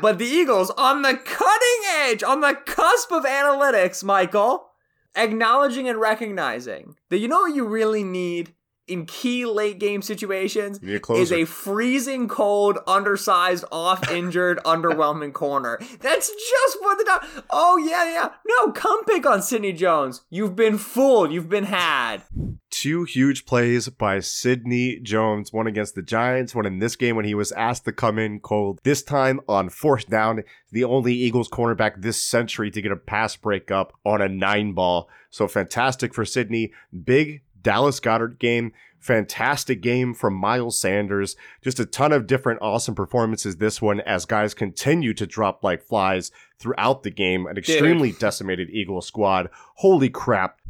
But the Eagles, on the cutting edge, on the cusp of analytics, Michael, acknowledging and recognizing that you know what you really need in key late-game situations a is a freezing cold, undersized, off-injured, underwhelming corner. That's just what the... Oh, yeah, yeah. No, come pick on Sidney Jones. You've been fooled. You've been had. Two huge plays by Sidney Jones, one against the Giants, one in this game when he was asked to come in cold. This time on fourth down, the only Eagles cornerback this century to get a pass breakup on a nine ball. So fantastic for Sidney. Big Dallas Goedert game. Fantastic game from Miles Sanders. Just a ton of different awesome performances this one as guys continue to drop like flies throughout the game. An extremely Dude. decimated Eagle squad. Holy crap.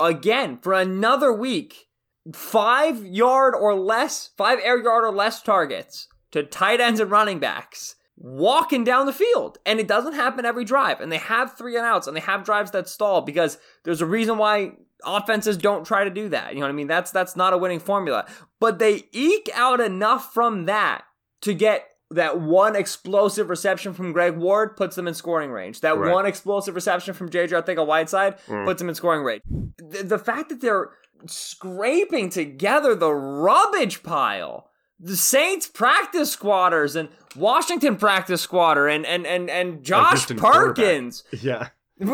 Again, for another week, five yard or less, five air yard or less targets to tight ends and running backs walking down the field. And it doesn't happen every drive. And they have three and outs and they have drives that stall because there's a reason why offenses don't try to do that. You know what I mean? That's that's not a winning formula. But they eke out enough from that to get that one explosive reception from Greg Ward, puts them in scoring range. That right. one explosive reception from J J. Arcega-Whiteside mm. puts them in scoring range. The, the fact that they're scraping together the rubbish pile, the Saints practice squatters and Washington practice squatter and, and, and, and Josh oh, Perkins. Yeah. And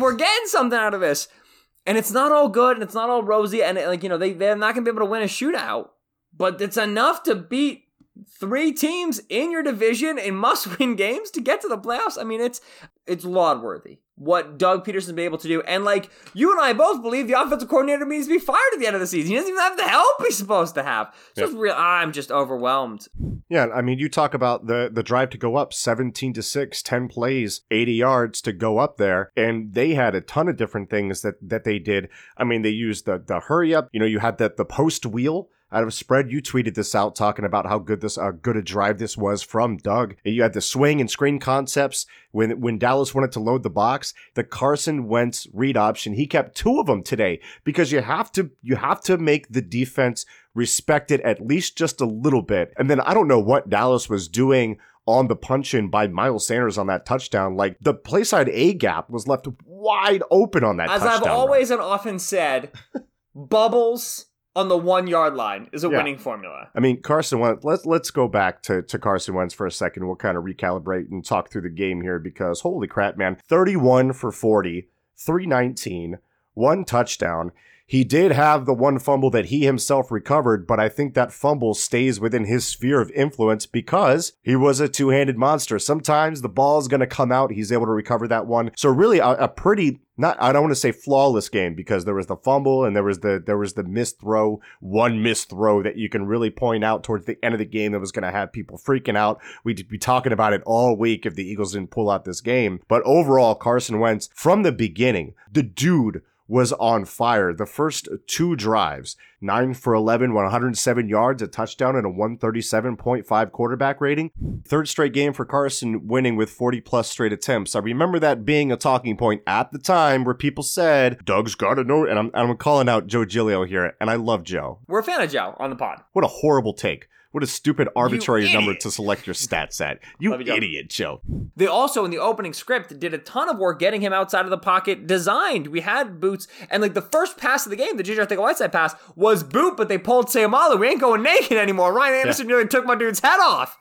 we're getting something out of this. And it's not all good, and it's not all rosy, and it, like you know, they they're not gonna be able to win a shootout, but it's enough to beat three teams in your division in must-win games to get to the playoffs. I mean, it's it's laud-worthy what Doug Pederson's been able to do, and like you and I both believe, the offensive coordinator needs to be fired at the end of the season. He doesn't even have the help he's supposed to have. So it's yeah. real. I'm just overwhelmed. Yeah, I mean, you talk about the the drive to go up seventeen to six, ten plays, eighty yards to go up there. And they had a ton of different things that that they did. I mean, they used the the hurry up. You know, you had that the post wheel out of spread. You tweeted this out talking about how good this uh, good a drive this was from Doug. And you had the swing and screen concepts when when Dallas wanted to load the box, the Carson Wentz read option. He kept two of them today because you have to you have to make the defense respect it at least just a little bit. And then I don't know what Dallas was doing on the punch-in by Miles Sanders on that touchdown. Like, the play side A-gap was left wide open on that As touchdown. As I've always run. and often said, bubbles on the one-yard line is a yeah. winning formula. I mean, Carson Wentz, let's, let's go back to, to Carson Wentz for a second. We'll kind of recalibrate and talk through the game here because, holy crap, man, thirty-one for forty, three nineteen, one touchdown. He did have the one fumble that he himself recovered, but I think that fumble stays within his sphere of influence because he was a two-handed monster. Sometimes the ball is going to come out. He's able to recover that one. So really a, a pretty... Not, I don't want to say flawless game because there was the fumble and there was the there was the missed throw, one missed throw that you can really point out towards the end of the game that was going to have people freaking out. We'd be talking about it all week if the Eagles didn't pull out this game. But overall, Carson Wentz, from the beginning, the dude was on fire. The first two drives, nine for eleven, one hundred seven yards, a touchdown, and a one thirty-seven point five quarterback rating. Third straight game for Carson winning with forty plus straight attempts. I remember that being a talking point at the time where people said, Doug's got to know, and I'm, I'm calling out Joe Giglio here, and I love Joe. We're a fan of Joe on the pod. What a horrible take. What a stupid arbitrary number to select your stats at. You idiot, Joe. They also, in the opening script, did a ton of work getting him outside of the pocket designed. We had Boots, and like the first pass of the game, the J J. Arcega-Whiteside pass, was Boot, but they pulled Sayamala. We ain't going naked anymore. Ryan Anderson yeah. nearly took my dude's head off.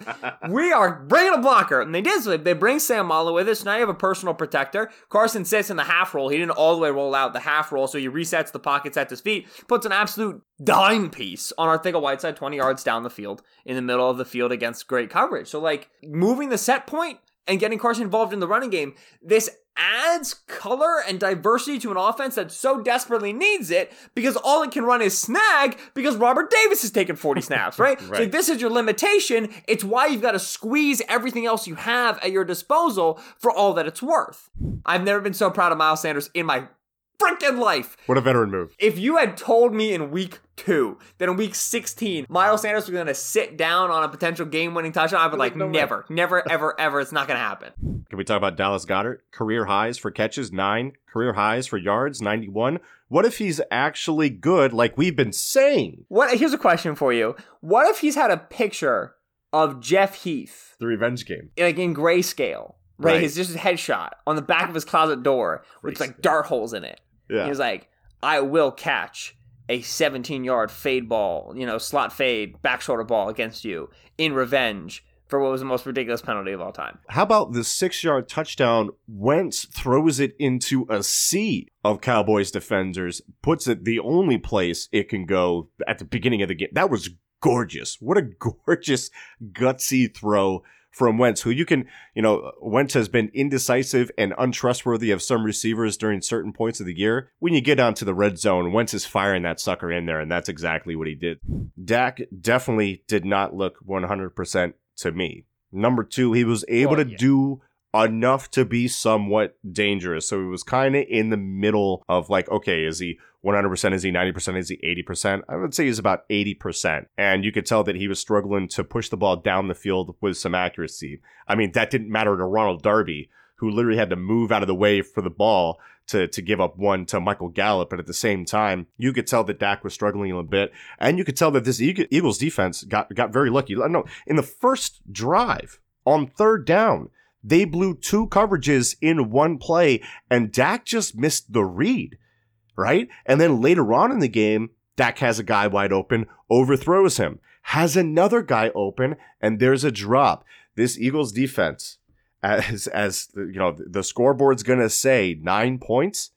We are bringing a blocker. And they did. So they bring Sayamala with us. Now you have a personal protector. Carson sits in the half roll. He didn't all the way roll out the half roll, so he resets the pockets at his feet, puts an absolute dime piece on Arcega-Whiteside twenty yards down the field, in the middle of the field against great coverage. So like moving the set point and getting Carson involved in the running game, this adds color and diversity to an offense that so desperately needs it because all it can run is snag because Robert Davis has taken forty snaps, right? Right. So like, this is your limitation. It's why you've got to squeeze everything else you have at your disposal for all that it's worth. I've never been so proud of Miles Sanders in my freaking life. What a veteran move. If you had told me in week two that in week sixteen, Miles Sanders was going to sit down on a potential game-winning touchdown, I'd be like, no never, way. never, ever, ever. It's not going to happen. Can we talk about Dallas Goedert? Career highs for catches, nine. Career highs for yards, ninety-one. What if he's actually good like we've been saying? What? Here's a question for you. What if he's had a picture of Jeff Heath? The revenge game. Like in grayscale, right? right. His just his headshot on the back of his closet door with like dart holes in it. Yeah. He was like, I will catch a seventeen-yard fade ball, you know, slot fade, back shoulder ball against you in revenge for what was the most ridiculous penalty of all time. How about the six-yard touchdown? Wentz throws it into a sea of Cowboys defenders, puts it the only place it can go at the beginning of the game. That was gorgeous. What a gorgeous, gutsy throw from Wentz, who you can, you know, Wentz has been indecisive and untrustworthy of some receivers during certain points of the year. When you get down to the red zone, Wentz is firing that sucker in there, and that's exactly what he did. Dak definitely did not look one hundred percent to me. Number two, he was able oh, yeah. to do enough to be somewhat dangerous. So he was kind of in the middle of like, okay, is he one hundred percent? Is he ninety percent? Is he eighty percent? I would say he's about eighty percent. And you could tell that he was struggling to push the ball down the field with some accuracy. I mean, that didn't matter to Ronald Darby, who literally had to move out of the way for the ball to, to give up one to Michael Gallup. But at the same time, you could tell that Dak was struggling a little bit. And you could tell that this Eagles defense got, got very lucky. No, in the first drive on third down, they blew two coverages in one play, and Dak just missed the read, right? And then later on in the game, Dak has a guy wide open, overthrows him, has another guy open, and there's a drop. This Eagles defense, as, as you know, the scoreboard's going to say nine points,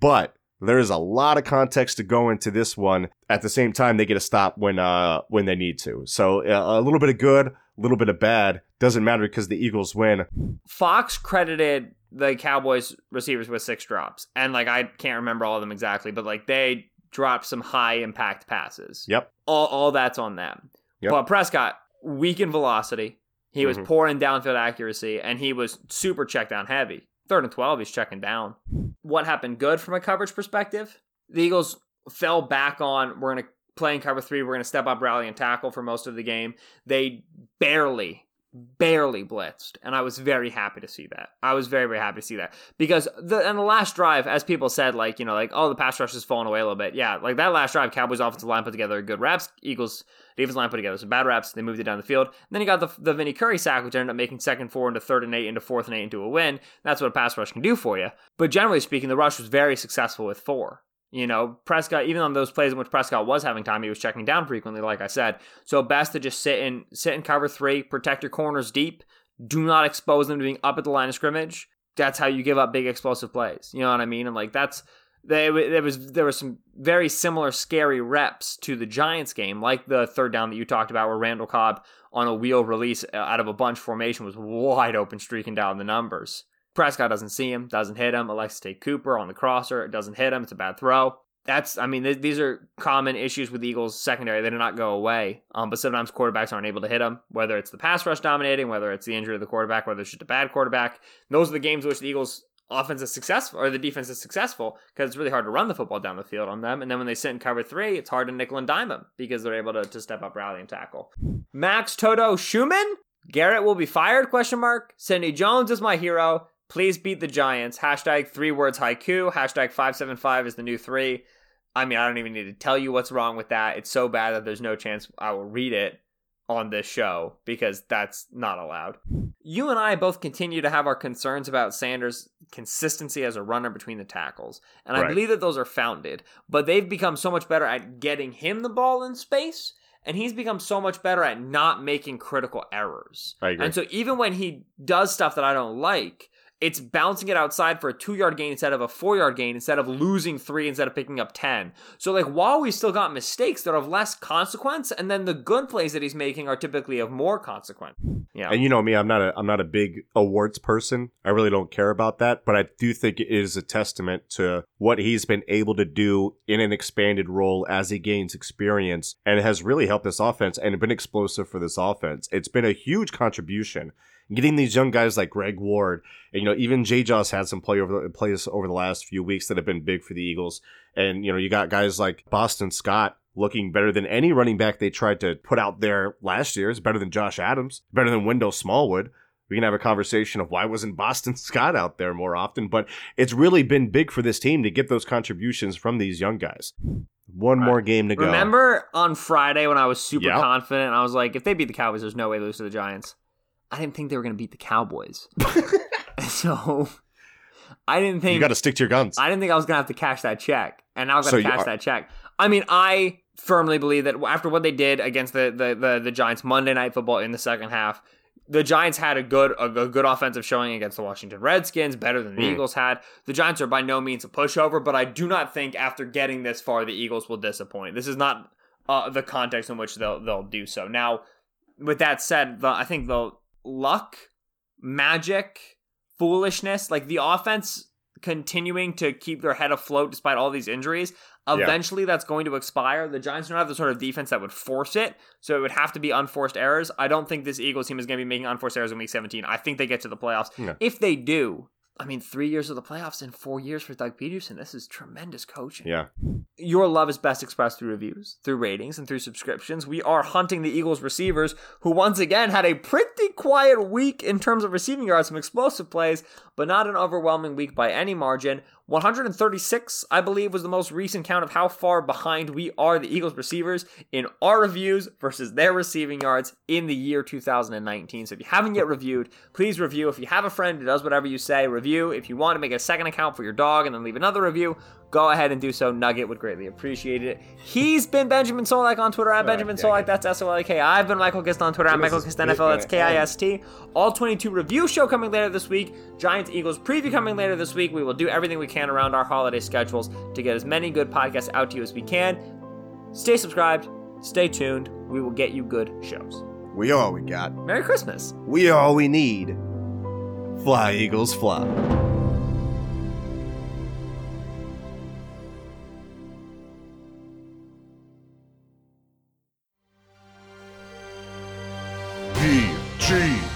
but there is a lot of context to go into this one. At the same time, they get a stop when uh when they need to. So uh, a little bit of good, a little bit of bad. Doesn't matter because the Eagles win. Fox credited the Cowboys receivers with six drops. And like I can't remember all of them exactly, but like they dropped some high impact passes. Yep. All all that's on them. Yep. But Prescott, weak in velocity. He was mm-hmm. poor in downfield accuracy, and he was super check down heavy. Third and twelve, he's checking down. What happened good from a coverage perspective? The Eagles fell back on, we're going to play in cover three, we're going to step up, rally, and tackle for most of the game. They barely, barely blitzed, and I was very happy to see that. I was very, very happy to see that. Because the and the last drive, as people said, like, you know, like, oh, the pass rush has fallen away a little bit. Yeah, like that last drive, Cowboys offensive line put together a good wraps, Eagles defense line put together some bad wraps. They moved it down the field. And then you got the, the Vinnie Curry sack, which ended up making second four into third and eight into fourth and eight into a win. That's what a pass rush can do for you. But generally speaking, the rush was very successful with four. You know, Prescott, even on those plays in which Prescott was having time, he was checking down frequently, like I said. So best to just sit in, sit in cover three, protect your corners deep. Do not expose them to being up at the line of scrimmage. That's how you give up big explosive plays. You know what I mean? And like that's They, there was there was some very similar scary reps to the Giants game, like the third down that you talked about where Randall Cobb on a wheel release out of a bunch formation was wide open, streaking down the numbers. Prescott doesn't see him, doesn't hit him. Elects to take Cooper on the crosser, it doesn't hit him, it's a bad throw. That's, I mean, th- these are common issues with the Eagles' secondary. They do not go away, um, but sometimes quarterbacks aren't able to hit them, whether it's the pass rush dominating, whether it's the injury of the quarterback, whether it's just a bad quarterback. And those are the games in which the Eagles' offense is successful, or the defense is successful, because it's really hard to run the football down the field on them. And then when they sit in cover three, it's hard to nickel and dime them because they're able to, to step up, rally, and tackle. Max Toto Schumann? Garrett will be fired, question mark. Sidney Jones is my hero. Please beat the Giants. Hashtag three words haiku. Hashtag five seven five is the new three. I mean, I don't even need to tell you what's wrong with that. It's so bad that there's no chance I will read it on this show because that's not allowed. You and I both continue to have our concerns about Sanders' consistency as a runner between the tackles. And I right. believe that those are founded. But they've become so much better at getting him the ball in space. And he's become so much better at not making critical errors. I agree. And so even when he does stuff that I don't like, it's bouncing it outside for a two-yard gain instead of a four-yard gain, instead of losing three, instead of picking up ten. So, like, while we still got mistakes that are of less consequence, and then the good plays that he's making are typically of more consequence. Yeah. And you know me, I'm not a I'm not a big awards person. I really don't care about that, but I do think it is a testament to what he's been able to do in an expanded role as he gains experience, and it has really helped this offense and been explosive for this offense. It's been a huge contribution. Getting these young guys like Greg Ward, and, you know, even Jay Joss had some play over the, plays over the last few weeks that have been big for the Eagles. And, you know, you got guys like Boston Scott looking better than any running back they tried to put out there last year. It's better than Josh Adams, better than Wendell Smallwood. We can have a conversation of why wasn't Boston Scott out there more often, but it's really been big for this team to get those contributions from these young guys. One right. more game to go. Remember on Friday when I was super yep. confident, I was like, if they beat the Cowboys, there's no way they lose to the Giants. I didn't think they were going to beat the Cowboys. So I didn't think... You got to stick to your guns. I didn't think I was going to have to cash that check. And now I've got so to cash are- that check. I mean, I firmly believe that after what they did against the, the, the, the Giants Monday Night Football in the second half, the Giants had a good a, a good offensive showing against the Washington Redskins, better than the mm. Eagles had. The Giants are by no means a pushover, but I do not think after getting this far, the Eagles will disappoint. This is not uh, the context in which they'll, they'll do so. Now, with that said, the, I think they'll... luck, magic, foolishness, like the offense continuing to keep their head afloat despite all these injuries, eventually yeah. that's going to expire. The Giants don't have the sort of defense that would force it, so it would have to be unforced errors. I don't think this Eagles team is going to be making unforced errors in week seventeen. I think they get to the playoffs. Yeah. If they do, I mean, three years of the playoffs and four years for Doug Pederson. This is tremendous coaching. Yeah. Your love is best expressed through reviews, through ratings, and through subscriptions. We are hunting the Eagles receivers, who once again had a pretty quiet week in terms of receiving yards, some explosive plays, but not an overwhelming week by any margin. one hundred thirty-six, I believe, was the most recent count of how far behind we are, the Eagles receivers, in our reviews versus their receiving yards in the year two thousand nineteen. So if you haven't yet reviewed, please review. If you have a friend who does whatever you say, review. If you want to make a second account for your dog and then leave another review, go ahead and do so. Nugget would greatly appreciate it. He's been Benjamin Solak on Twitter. I'm Benjamin right, Solak. That's S O L A K. I've been Michael Kist on Twitter. I'm Michael Kist N F L. That's K I S T. All twenty-two review show coming later this week. Giants Eagles preview coming later this week. We will do everything we can around our holiday schedules to get as many good podcasts out to you as we can. Stay subscribed. Stay tuned. We will get you good shows. We all we got. Merry Christmas. We all we need. Fly, Eagles, fly. G.